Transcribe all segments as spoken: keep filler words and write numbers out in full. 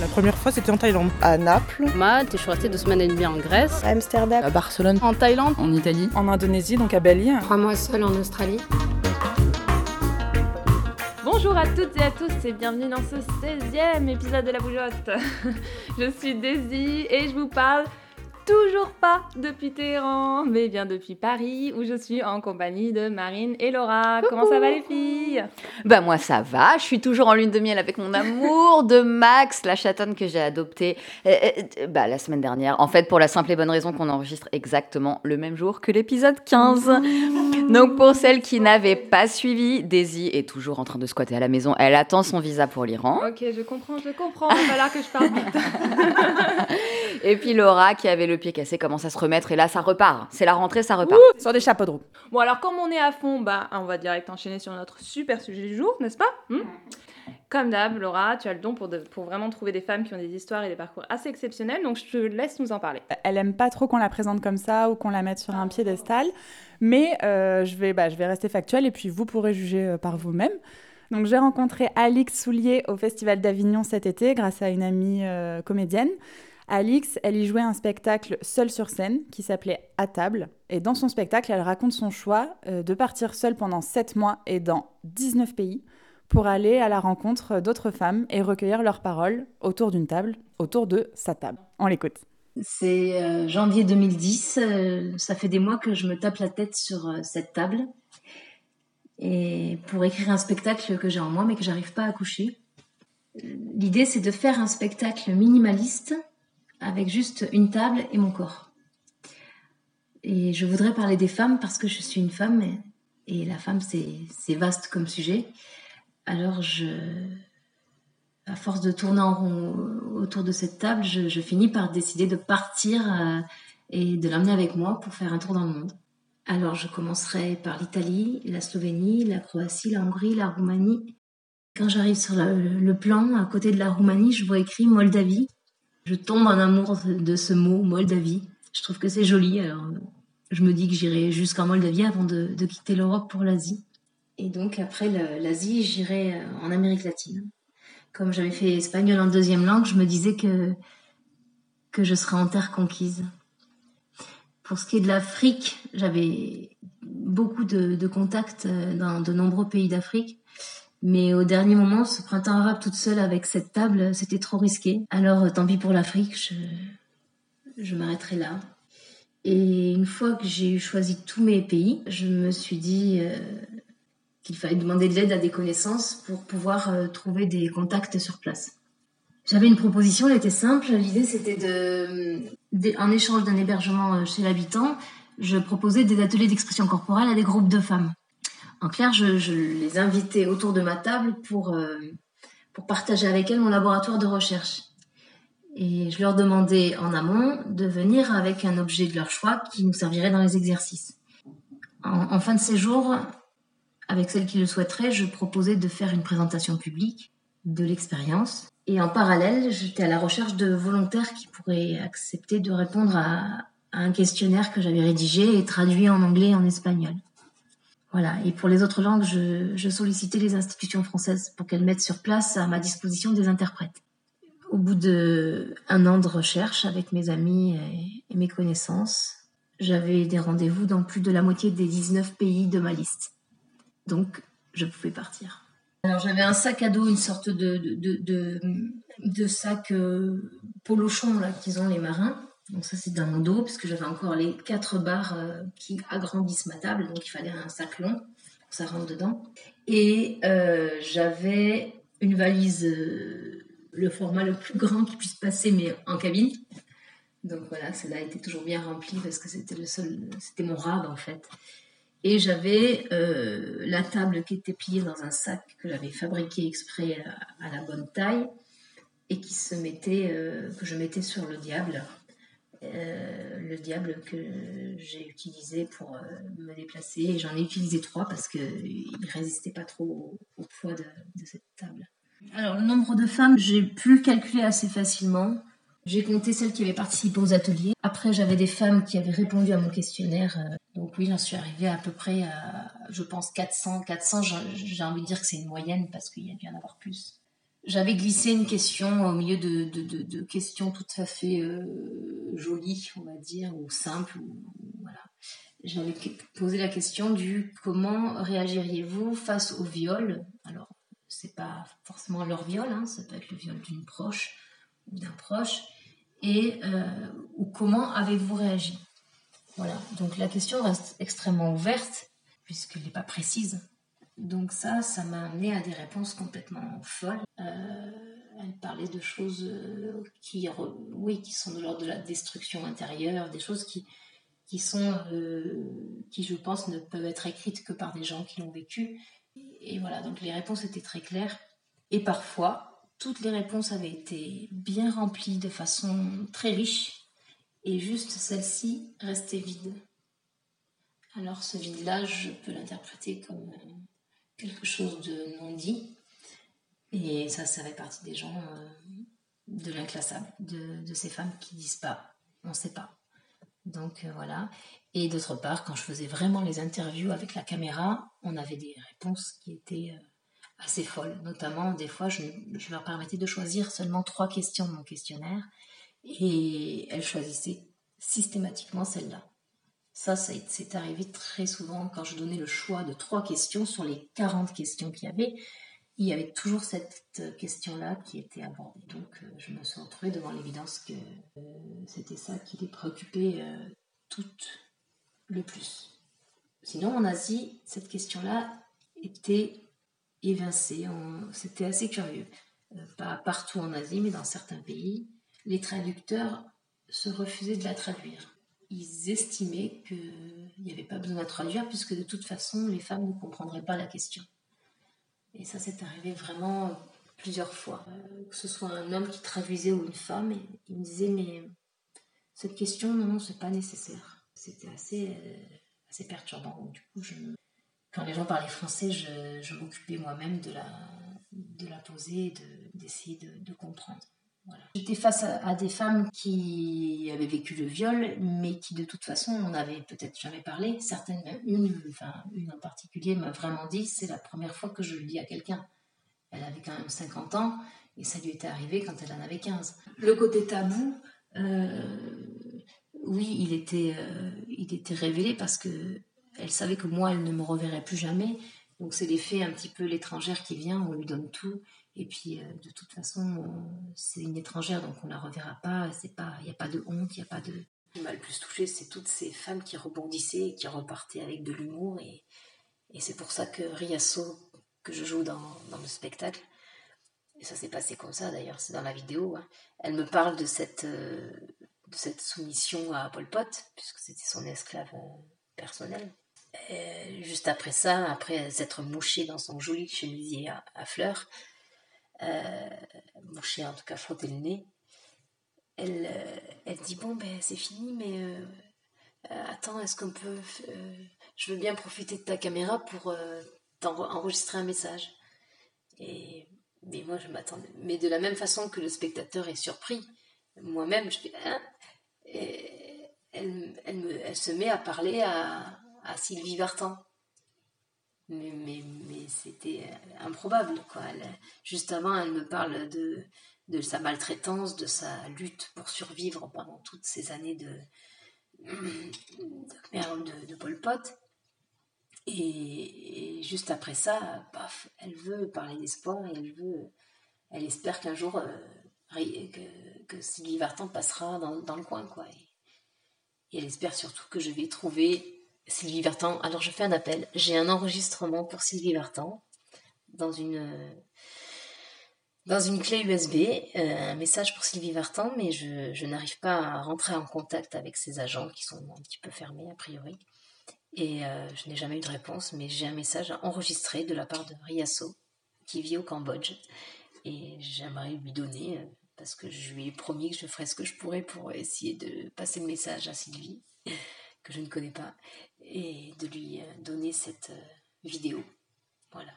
La première fois, c'était en Thaïlande. À Naples. Malte, et je suis restée deux semaines et demie en Grèce. À Amsterdam. À Barcelone. En Thaïlande. En Italie. En Indonésie, donc à Bali. Trois mois seule en Australie. Bonjour à toutes et à tous et bienvenue dans ce seizième épisode de La Bougeotte. Je suis Daisy et je vous parle toujours pas depuis Téhéran, mais bien depuis Paris, où je suis en compagnie de Marine et Laura. Coucou. Comment ça va les filles ? Ben moi ça va, je suis toujours en lune de miel avec mon amour de Max, la chatonne que j'ai adoptée euh, euh, bah, la semaine dernière. En fait, pour la simple et bonne raison qu'on enregistre exactement le même jour que l'épisode quinze. Donc pour celles qui n'avaient pas suivi, Daisy est toujours en train de squatter à la maison. Elle attend son visa pour l'Iran. Ok, je comprends, je comprends. Il va falloir que je parle vite. Et puis Laura qui avait le pied cassé commence à se remettre et là ça repart. C'est la rentrée, ça repart. Ouh, sur des chapeaux de roue. Bon alors comme on est à fond, bah on va direct enchaîner sur notre super sujet du jour, n'est-ce pas ? hmm Comme d'hab, Laura, tu as le don pour, de, pour vraiment trouver des femmes qui ont des histoires et des parcours assez exceptionnels, donc je te laisse nous en parler. Elle aime pas trop qu'on la présente comme ça ou qu'on la mette sur un piédestal, mais euh, je, vais, bah, je vais rester factuelle et puis vous pourrez juger euh, par vous-même. Donc j'ai rencontré Alix Soulié au Festival d'Avignon cet été grâce à une amie euh, comédienne. Alix, elle y jouait un spectacle seule sur scène qui s'appelait « À table ». Et dans son spectacle, elle raconte son choix euh, de partir seule pendant sept mois et dans dix-neuf pays, pour aller à la rencontre d'autres femmes et recueillir leurs paroles autour d'une table, autour de sa table. On l'écoute. C'est euh, janvier deux mille dix, euh, ça fait des mois que je me tape la tête sur euh, cette table et pour écrire un spectacle que j'ai en moi mais que j'arrive pas à coucher. L'idée, c'est de faire un spectacle minimaliste avec juste une table et mon corps. Et je voudrais parler des femmes parce que je suis une femme et, et la femme, c'est, c'est vaste comme sujet. Alors, je, à force de tourner en rond autour de cette table, je, je finis par décider de partir euh, et de l'emmener avec moi pour faire un tour dans le monde. Alors, je commencerai par l'Italie, la Slovénie, la Croatie, la Hongrie, la Roumanie. Quand j'arrive sur la, le plan, à côté de la Roumanie, je vois écrit « Moldavie ». Je tombe en amour de ce mot « Moldavie ». Je trouve que c'est joli, alors je me dis que j'irai jusqu'en Moldavie avant de, de quitter l'Europe pour l'Asie. Et donc, après l'Asie, j'irai en Amérique latine. Comme j'avais fait espagnol en deuxième langue, je me disais que, que je serais en terre conquise. Pour ce qui est de l'Afrique, j'avais beaucoup de, de contacts dans de nombreux pays d'Afrique. Mais au dernier moment, ce printemps arabe toute seule avec cette table, c'était trop risqué. Alors, tant pis pour l'Afrique, je, je m'arrêterai là. Et une fois que j'ai choisi tous mes pays, je me suis dit... Euh, qu'il fallait demander de l'aide à des connaissances pour pouvoir euh, trouver des contacts sur place. J'avais une proposition, elle était simple. L'idée, c'était de, de, en échange d'un hébergement chez l'habitant, je proposais des ateliers d'expression corporelle à des groupes de femmes. En clair, je, je les invitais autour de ma table pour, euh, pour partager avec elles mon laboratoire de recherche. Et je leur demandais en amont de venir avec un objet de leur choix qui nous servirait dans les exercices. En, en fin de séjour... Avec celles qui le souhaiteraient, je proposais de faire une présentation publique de l'expérience. Et en parallèle, j'étais à la recherche de volontaires qui pourraient accepter de répondre à, à un questionnaire que j'avais rédigé et traduit en anglais et en espagnol. Voilà. Et pour les autres langues, je, je sollicitais les institutions françaises pour qu'elles mettent sur place à ma disposition des interprètes. Au bout d'un an de recherche avec mes amis et, et mes connaissances, j'avais des rendez-vous dans plus de la moitié des dix-neuf pays de ma liste. Donc, je pouvais partir. Alors, j'avais un sac à dos, une sorte de, de, de, de, de sac euh, polochon là, qu'ils ont les marins. Donc ça, c'est dans mon dos, parce que j'avais encore les quatre barres euh, qui agrandissent ma table. Donc, il fallait un sac long pour que ça rentre dedans. Et euh, j'avais une valise, euh, le format le plus grand qui puisse passer, mais en cabine. Donc voilà, celle-là était toujours bien remplie, parce que c'était, le seul, c'était mon rab, en fait. Et j'avais euh, la table qui était pliée dans un sac que j'avais fabriqué exprès à, à la bonne taille et qui se mettait, euh, que je mettais sur le diable, euh, le diable que j'ai utilisé pour euh, me déplacer. Et j'en ai utilisé trois parce qu'il ne résistait pas trop au, au poids de, de cette table. Alors, le nombre de femmes, j'ai pu calculer assez facilement. J'ai compté celles qui avaient participé aux ateliers. Après, j'avais des femmes qui avaient répondu à mon questionnaire. Donc oui, j'en suis arrivée à peu près, à, je pense, quatre cents. quatre cents, j'ai envie de dire que c'est une moyenne parce qu'il y a dû en avoir plus. J'avais glissé une question au milieu de, de, de, de questions tout à fait euh, jolies, on va dire, ou simples. Ou, voilà. J'avais posé la question du comment réagiriez-vous face au viol? Alors, c'est pas forcément leur viol, hein, ça peut être le viol d'une proche ou d'un proche. Et euh, ou comment avez-vous réagi? Voilà, donc la question reste extrêmement ouverte puisqu'elle n'est pas précise. Donc ça, ça m'a amené à des réponses complètement folles. Euh, elle parlait de choses qui, re... oui, qui sont de l'ordre de la destruction intérieure, des choses qui, qui sont, euh, qui je pense ne peuvent être écrites que par des gens qui l'ont vécu. Et voilà, donc les réponses étaient très claires. Et parfois, toutes les réponses avaient été bien remplies de façon très riche, et juste celle-ci restait vide. Alors ce vide-là, je peux l'interpréter comme quelque chose de non dit, et ça, ça fait partie des gens euh, de l'inclassable, de, de ces femmes qui disent pas, on sait pas. Donc euh, voilà. Et d'autre part, quand je faisais vraiment les interviews avec la caméra, on avait des réponses qui étaient euh, assez folles. Notamment, des fois, je, je leur permettais de choisir seulement trois questions de mon questionnaire, et elles choisissaient systématiquement celle-là. Ça, ça c'est arrivé très souvent. Quand je donnais le choix de trois questions sur les quarante questions qu'il y avait, il y avait toujours cette question-là qui était abordée. Donc, euh, je me suis retrouvée devant l'évidence que euh, c'était ça qui les préoccupait euh, toutes le plus. Sinon, en Asie, cette question-là était évincée. On... C'était assez curieux. Euh, pas partout en Asie, mais dans certains pays, les traducteurs se refusaient de la traduire. Ils estimaient qu'il n'y avait pas besoin de la traduire puisque de toute façon, les femmes ne comprendraient pas la question. Et ça, c'est arrivé vraiment plusieurs fois. Euh, que ce soit un homme qui traduisait ou une femme, et il me disait « mais cette question, non, non, c'est pas nécessaire ». C'était assez, euh, assez perturbant. Donc, du coup, je, quand les gens parlaient français, je, je m'occupais moi-même de la, de la poser et de, d'essayer de, de comprendre. Voilà. J'étais face à, à des femmes qui avaient vécu le viol, mais qui de toute façon on n'avait peut-être jamais parlé. Certaines, même une, enfin une en particulier m'a vraiment dit, c'est la première fois que je le dis à quelqu'un. Elle avait quand même cinquante ans et ça lui était arrivé quand elle en avait quinze. Le côté tabou, euh, oui, il était, euh, il était révélé parce que elle savait que moi elle ne me reverrait plus jamais. Donc c'est l'effet un petit peu l'étrangère qui vient, on lui donne tout. Et puis, euh, de toute façon, euh, c'est une étrangère, donc on ne la reverra pas. Il n'y a pas de honte, il n'y a pas de... Ce qui m'a le plus touchée, c'est toutes ces femmes qui rebondissaient et qui repartaient avec de l'humour. Et, et c'est pour ça que Riasso, que je joue dans, dans le spectacle, et ça s'est passé comme ça d'ailleurs, c'est dans la vidéo, hein, elle me parle de cette, euh, de cette soumission à Pol Pot, puisque c'était son esclave euh, personnel. Et juste après ça, après s'être mouchée dans son joli chemisier à, à fleurs, Euh, mon chien en tout cas frottait le nez, elle, euh, elle dit bon ben c'est fini mais euh, euh, attends est-ce qu'on peut euh, je veux bien profiter de ta caméra pour euh, t'enregistrer un message. Et mais moi je m'attendais, mais de la même façon que le spectateur est surpris, moi-même je fais hein? Et elle, elle, me, elle se met à parler à, à Sylvie Vartan. Mais, mais, mais c'était improbable, quoi. Elle, juste avant, elle me parle de, de sa maltraitance, de sa lutte pour survivre pendant toutes ces années de, de, de, de Pol Pot. Et, et juste après ça, paf, elle veut parler d'espoir, et elle, veut, elle espère qu'un jour, euh, que, que Sylvie Vartan passera dans, dans le coin, quoi. Et, et elle espère surtout que je vais trouver... Sylvie Vartan, alors je fais un appel, j'ai un enregistrement pour Sylvie Vartan dans une, dans une clé U S B, euh, un message pour Sylvie Vartan, mais je, je n'arrive pas à rentrer en contact avec ses agents qui sont un petit peu fermés a priori, et euh, je n'ai jamais eu de réponse, mais j'ai un message enregistré de la part de Riasso qui vit au Cambodge, et j'aimerais lui donner, euh, parce que je lui ai promis que je ferais ce que je pourrais pour essayer de passer le message à Sylvie, que je ne connais pas, et de lui donner cette vidéo. Voilà.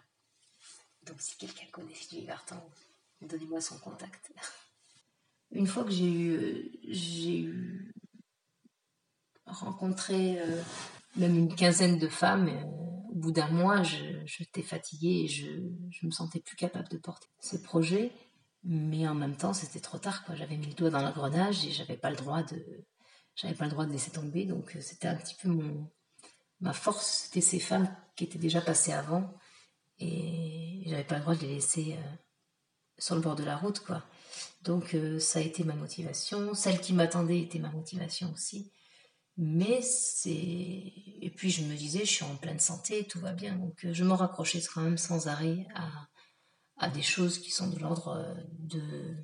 Donc si quelqu'un connaît Sylvie Vartan, donnez-moi son contact. Une fois que j'ai eu, j'ai eu rencontré euh, même une quinzaine de femmes, euh, bout d'un mois, j'étais fatiguée et je ne me sentais plus capable de porter ce projet. Mais en même temps, c'était trop tard, quoi. J'avais mis le doigt dans l'engrenage et j'avais pas le droit de, j'avais pas le droit de laisser tomber. Donc c'était un petit peu mon, ma force. C'était ces femmes qui étaient déjà passées avant et j'avais pas le droit de les laisser euh, sur le bord de la route, quoi. Donc euh, ça a été ma motivation. Celle qui m'attendait était ma motivation aussi. Mais c'est... Et puis je me disais, je suis en pleine santé, tout va bien. Donc je me raccrochais quand même sans arrêt à, à des choses qui sont de l'ordre de...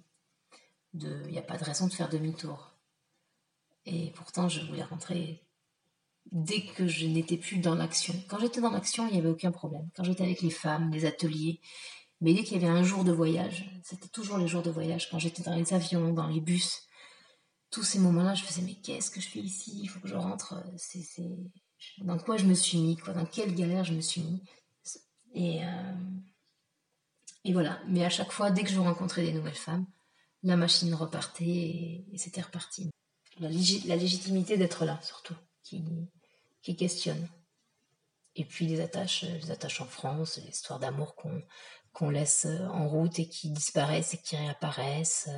de... Il n'y a pas de raison de faire demi-tour. Et pourtant, je voulais rentrer dès que je n'étais plus dans l'action. Quand j'étais dans l'action, il n'y avait aucun problème. Quand j'étais avec les femmes, les ateliers... Mais dès qu'il y avait un jour de voyage, c'était toujours les jours de voyage. Quand j'étais dans les avions, dans les bus... Tous ces moments-là, je faisais, mais qu'est-ce que je fais ici? Il faut que je rentre. C'est, c'est... Dans quoi je me suis mis, quoi? Dans quelle galère je me suis mis? Et, euh... et voilà. Mais à chaque fois, dès que je rencontrais des nouvelles femmes, la machine repartait et, et c'était reparti. La, lég... la légitimité d'être là, surtout, qui... qui questionne. Et puis les attaches, les attaches en France, les histoires d'amour qu'on, qu'on laisse en route et qui disparaissent et qui réapparaissent.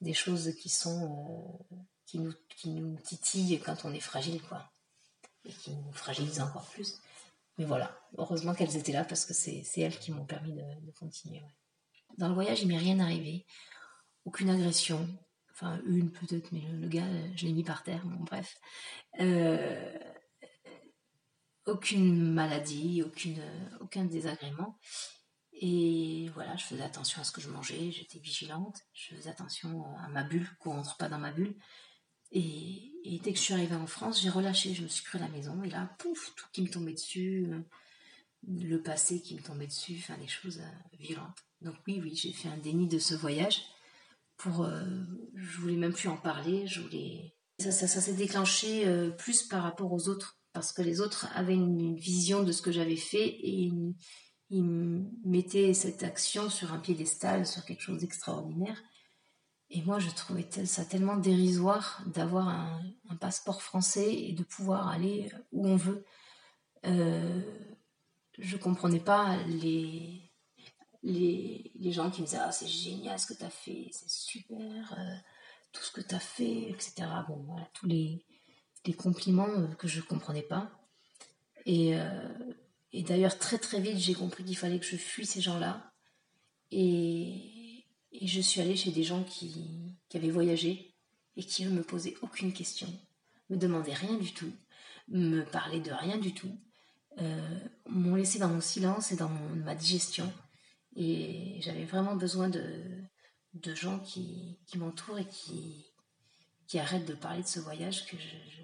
Des choses qui sont euh, qui nous qui nous titillent quand on est fragile, quoi, et qui nous fragilisent encore plus. Mais voilà, heureusement qu'elles étaient là parce que c'est c'est elles qui m'ont permis de, de continuer. Ouais. Dans le voyage, il m'est rien arrivé, aucune agression, enfin une peut-être, mais le, le gars, je l'ai mis par terre. Bon bref, euh, aucune maladie, aucune aucun désagrément. Et voilà, je faisais attention à ce que je mangeais, j'étais vigilante, je faisais attention à ma bulle, qu'on ne rentre pas dans ma bulle. Et, et dès que je suis arrivée en France, j'ai relâché, je me suis crue à la maison, et là, pouf, tout qui me tombait dessus, le passé qui me tombait dessus, enfin des choses euh, violentes. Donc oui, oui, j'ai fait un déni de ce voyage, pour, euh, je voulais même plus en parler, je voulais... Ça, ça, ça s'est déclenché euh, plus par rapport aux autres, parce que les autres avaient une vision de ce que j'avais fait, et une... Ils mettaient cette action sur un piédestal, sur quelque chose d'extraordinaire. Et moi, je trouvais ça tellement dérisoire d'avoir un, un passeport français et de pouvoir aller où on veut. Euh, je ne comprenais pas les, les, les gens qui me disaient « Ah, c'est génial ce que tu as fait, c'est super, euh, tout ce que tu as fait, et cetera » Bon, voilà, tous les, les compliments que je ne comprenais pas. Et... Euh, Et d'ailleurs, très très vite, j'ai compris qu'il fallait que je fuis ces gens-là. Et, et je suis allée chez des gens qui, qui avaient voyagé et qui, eux, me posaient aucune question, me demandaient rien du tout, me parlaient de rien du tout, euh, m'ont laissée dans mon silence et dans mon, ma digestion. Et j'avais vraiment besoin de, de gens qui, qui m'entourent et qui, qui arrêtent de parler de ce voyage que je... je...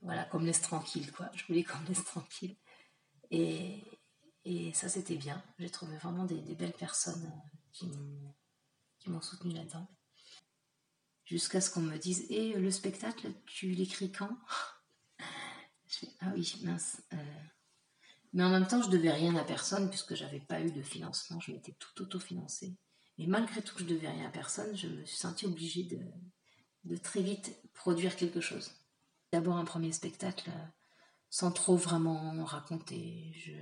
Voilà, qu'on me laisse tranquille, quoi. Je voulais qu'on me laisse tranquille. Et, et ça, c'était bien. J'ai trouvé vraiment des, des belles personnes qui, qui m'ont soutenue là-dedans. Jusqu'à ce qu'on me dise « Et le spectacle, tu l'écris quand ?» Je fais « Ah oui, mince. Euh... » Mais en même temps, je ne devais rien à personne puisque je n'avais pas eu de financement. Je m'étais tout auto-financée. Mais malgré tout que je ne devais rien à personne, je me suis sentie obligée de, de très vite produire quelque chose. D'abord un premier spectacle... sans trop vraiment raconter. Je,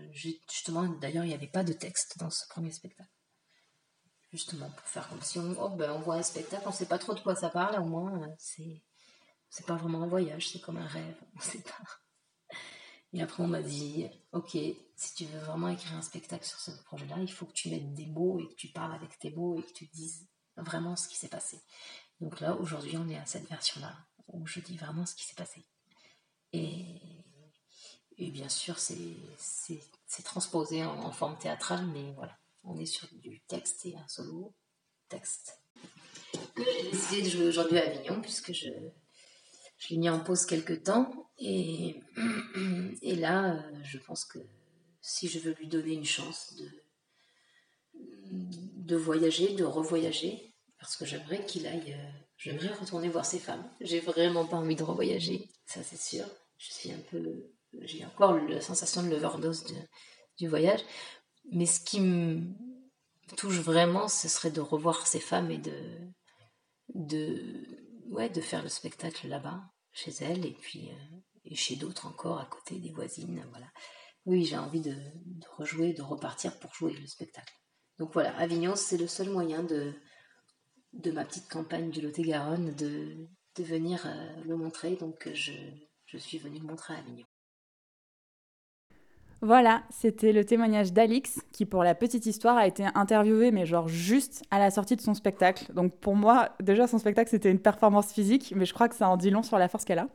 justement, d'ailleurs, il n'y avait pas de texte dans ce premier spectacle. Justement, pour faire comme si on, oh, ben, on voit un spectacle, on ne sait pas trop de quoi ça parle, au moins, c'est, c'est pas vraiment un voyage, c'est comme un rêve, on ne sait pas. Et après, on m'a dit, ok, si tu veux vraiment écrire un spectacle sur ce projet-là, il faut que tu mettes des mots et que tu parles avec tes mots et que tu dises vraiment ce qui s'est passé. Donc là, aujourd'hui, on est à cette version-là, où je dis vraiment ce qui s'est passé. Et... Et bien sûr, c'est, c'est, c'est transposé en, en forme théâtrale, mais voilà, on est sur du texte et un solo texte. Que j'ai décidé de jouer aujourd'hui à Avignon, puisque je, je l'ai mis en pause quelques temps. Et, et là, je pense que si je veux lui donner une chance de, de voyager, de revoyager, parce que j'aimerais qu'il aille, j'aimerais retourner voir ses femmes. J'ai vraiment pas envie de revoyager, ça c'est sûr. Je suis un peu... J'ai encore la sensation de l'overdose de, du voyage. Mais ce qui me touche vraiment, ce serait de revoir ces femmes et de, de, ouais, de faire le spectacle là-bas, chez elles, et puis euh, et chez d'autres encore, à côté des voisines. Voilà. oui, j'ai envie de, de rejouer, de repartir pour jouer le spectacle. Donc voilà, Avignon, c'est le seul moyen de, de ma petite campagne du Lot-et-Garonne de, de venir euh, le montrer. Donc je, je suis venue le montrer à Avignon. Voilà, c'était le témoignage d'Alix, qui pour la petite histoire a été interviewée, mais genre juste à la sortie de son spectacle. Donc pour moi, déjà son spectacle c'était une performance physique, mais je crois que ça en dit long sur la force qu'elle a.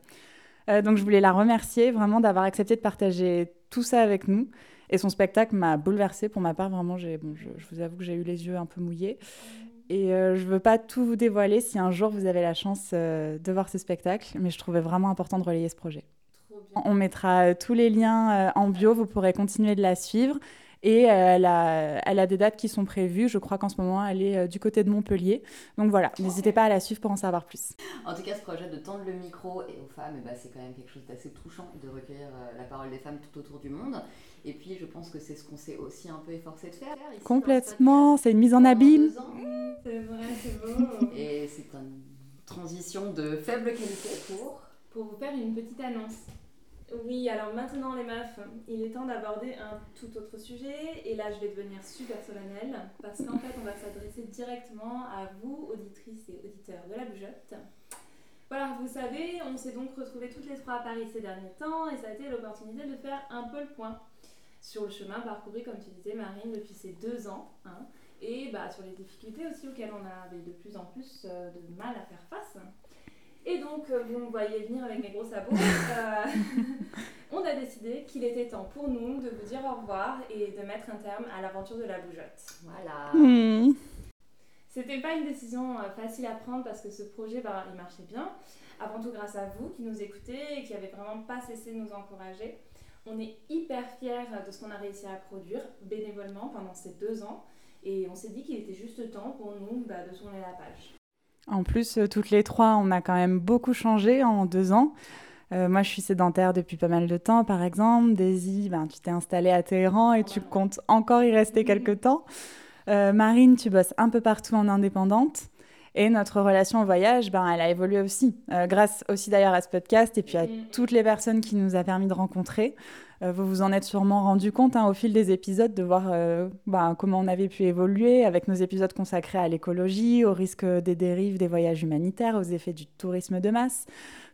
Euh, donc je voulais la remercier vraiment d'avoir accepté de partager tout ça avec nous. Et son spectacle m'a bouleversée. Pour ma part, vraiment, j'ai, bon, je, je vous avoue que j'ai eu les yeux un peu mouillés. Et euh, je ne veux pas tout vous dévoiler si un jour vous avez la chance euh, de voir ce spectacle, mais je trouvais vraiment important de relayer ce projet. On mettra tous les liens en bio, vous pourrez continuer de la suivre. Et elle a, elle a des dates qui sont prévues. Je crois qu'en ce moment, elle est du côté de Montpellier. Donc voilà, okay. N'hésitez pas à la suivre pour en savoir plus. En tout cas, ce projet de tendre le micro et aux femmes, et bah, c'est quand même quelque chose d'assez touchant de recueillir la parole des femmes tout autour du monde. Et puis, je pense que c'est ce qu'on s'est aussi un peu efforcé de faire. Ici, complètement, c'est une mise en abîme. Mmh, c'est vrai, c'est beau. Et c'est une transition de faible qualité pour... pour vous faire une petite annonce. Oui, alors maintenant les meufs, il est temps d'aborder un tout autre sujet, et là je vais devenir super solennelle, parce qu'en fait on va s'adresser directement à vous, auditrices et auditeurs de La Bougeotte. Voilà, vous savez, on s'est donc retrouvés toutes les trois à Paris ces derniers temps, et ça a été l'opportunité de faire un peu le point sur le chemin parcouru, comme tu disais Marine, depuis ces deux ans, hein, et bah, sur les difficultés aussi auxquelles on avait de plus en plus de mal à faire face. Et donc, vous me voyez venir avec mes gros sabots, euh, on a décidé qu'il était temps pour nous de vous dire au revoir et de mettre un terme à l'aventure de La Bougeotte. Voilà. Mmh. C'était pas une décision facile à prendre parce que ce projet, bah, il marchait bien. Avant tout grâce à vous qui nous écoutez et qui avez vraiment pas cessé de nous encourager. On est hyper fiers de ce qu'on a réussi à produire bénévolement pendant ces deux ans. Et on s'est dit qu'il était juste temps pour nous bah, de tourner la page. En plus, toutes les trois, on a quand même beaucoup changé en deux ans. Euh, moi, je suis sédentaire depuis pas mal de temps, par exemple. Daisy, ben, tu t'es installée à Téhéran et tu comptes encore y rester quelques temps. Euh, Marine, tu bosses un peu partout en indépendante. Et notre relation au voyage, ben, elle a évolué aussi. Euh, grâce aussi d'ailleurs à ce podcast et puis à toutes les personnes qui nous a permis de rencontrer. Euh, vous vous en êtes sûrement rendu compte hein, au fil des épisodes, de voir euh, ben, comment on avait pu évoluer avec nos épisodes consacrés à l'écologie, au risque des dérives des voyages humanitaires, aux effets du tourisme de masse.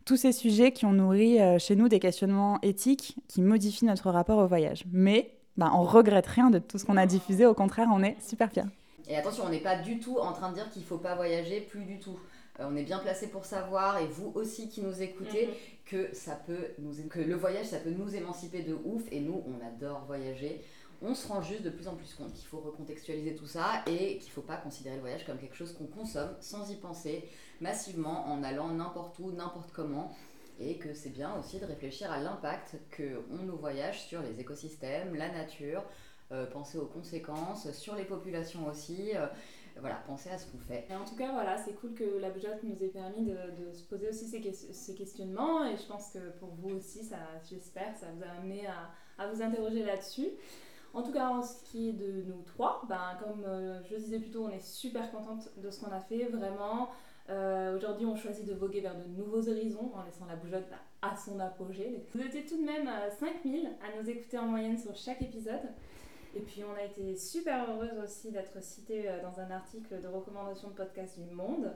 Tous ces sujets qui ont nourri euh, chez nous des questionnements éthiques qui modifient notre rapport au voyage. Mais ben, on ne regrette rien de tout ce qu'on a diffusé. Au contraire, on est super fiers. Et attention, on n'est pas du tout en train de dire qu'il ne faut pas voyager, plus du tout. Euh, on est bien placés pour savoir, et vous aussi qui nous écoutez, mmh. que, ça peut nous, que le voyage, ça peut nous émanciper de ouf. Et nous, on adore voyager. On se rend juste de plus en plus compte qu'il faut recontextualiser tout ça et qu'il ne faut pas considérer le voyage comme quelque chose qu'on consomme sans y penser massivement, en allant n'importe où, n'importe comment. Et que c'est bien aussi de réfléchir à l'impact qu'ont nos voyages sur les écosystèmes, la nature... Euh, penser aux conséquences, sur les populations aussi, euh, voilà, penser à ce qu'on fait. Et en tout cas, voilà, c'est cool que La Bougeotte nous ait permis de, de se poser aussi ces, que- ces questionnements, et je pense que pour vous aussi, ça, j'espère, ça vous a amené à, à vous interroger là-dessus. En tout cas, en ce qui est de nous trois, ben, comme euh, je disais plus tôt, on est super contente de ce qu'on a fait, vraiment. Euh, aujourd'hui, on choisit de voguer vers de nouveaux horizons en laissant La Bougeotte à son apogée. Vous étiez tout de même euh, cinq mille à nous écouter en moyenne sur chaque épisode. Et puis on a été super heureuse aussi d'être citée dans un article de recommandation de podcast du Monde.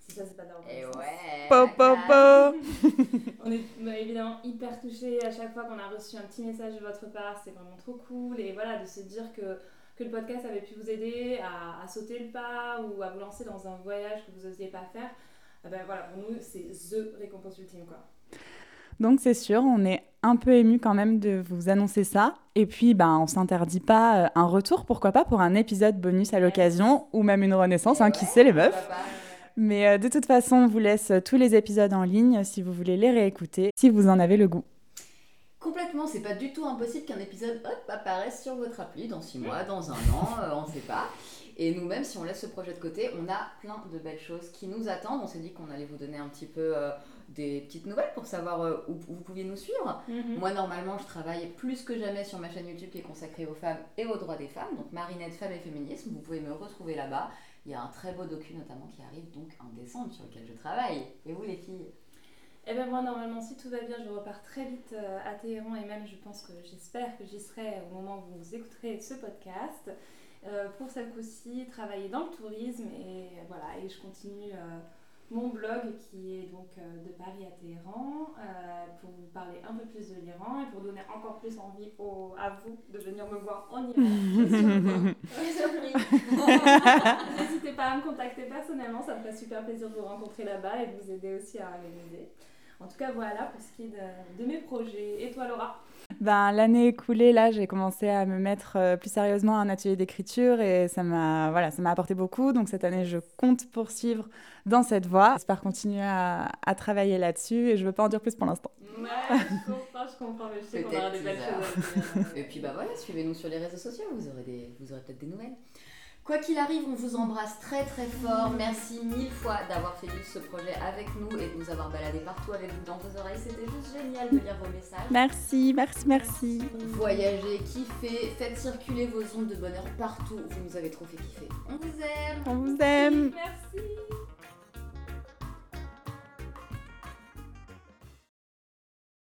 Si ça, c'est pas de la recommandation. Et ouais po, po, po. On est bah, évidemment hyper touchés à chaque fois qu'on a reçu un petit message de votre part. C'est vraiment trop cool. Et voilà, de se dire que, que le podcast avait pu vous aider à, à sauter le pas ou à vous lancer dans un voyage que vous n'osiez pas faire. Eh ben voilà, pour nous, c'est the récompense ultime, quoi. Donc c'est sûr, on est un peu ému quand même de vous annoncer ça. Et puis, ben, on ne s'interdit pas un retour, pourquoi pas, pour un épisode bonus à l'occasion, ou même une renaissance, hein, qui sait les meufs. Mais euh, de toute façon, on vous laisse tous les épisodes en ligne si vous voulez les réécouter, si vous en avez le goût. Complètement, c'est pas du tout impossible qu'un épisode hop, apparaisse sur votre appli dans six mois, dans un an, euh, on ne sait pas. Et nous-mêmes, si on laisse ce projet de côté, on a plein de belles choses qui nous attendent. On s'est dit qu'on allait vous donner un petit peu euh, des petites nouvelles pour savoir euh, où, où vous pouviez nous suivre. Mm-hmm. Moi, normalement, je travaille plus que jamais sur ma chaîne YouTube qui est consacrée aux femmes et aux droits des femmes. Donc, Marinette Femmes et Féminisme, vous pouvez me retrouver là-bas. Il y a un très beau docu notamment qui arrive donc en décembre sur lequel je travaille. Et vous, les filles ? Eh bien moi normalement si tout va bien je repars très vite à Téhéran et même je pense que j'espère que j'y serai au moment où vous écouterez ce podcast euh, pour cette coup-ci travailler dans le tourisme et voilà et je continue euh, mon blog qui est donc euh, de Paris à Téhéran euh, pour vous parler un peu plus de l'Iran et pour donner encore plus envie au, à vous de venir me voir en Iran. N'hésitez pas à me contacter personnellement, ça me ferait super plaisir de vous rencontrer là-bas et de vous aider aussi à réaliser. En tout cas, voilà pour ce qui est de, de mes projets. Et toi, Laura ? Ben, l'année écoulée, là, j'ai commencé à me mettre euh, plus sérieusement à un atelier d'écriture et ça m'a, voilà, ça m'a apporté beaucoup. Donc cette année, je compte poursuivre dans cette voie. J'espère continuer à, à travailler là-dessus et je ne veux pas en dire plus pour l'instant. Ouais, je comprends, je comprends, mais je sais qu'on aura des belles choses. Et puis bah voilà, suivez-nous sur les réseaux sociaux, vous aurez, des, vous aurez peut-être des nouvelles. Quoi qu'il arrive, on vous embrasse très très fort. Merci mille fois d'avoir fait vivre ce projet avec nous et de nous avoir baladé partout avec vous dans vos oreilles. C'était juste génial de lire vos messages. Merci, merci, merci. Voyagez, kiffez, faites circuler vos ondes de bonheur partout. Vous nous avez trop fait kiffer. On vous aime. On vous aime. Merci.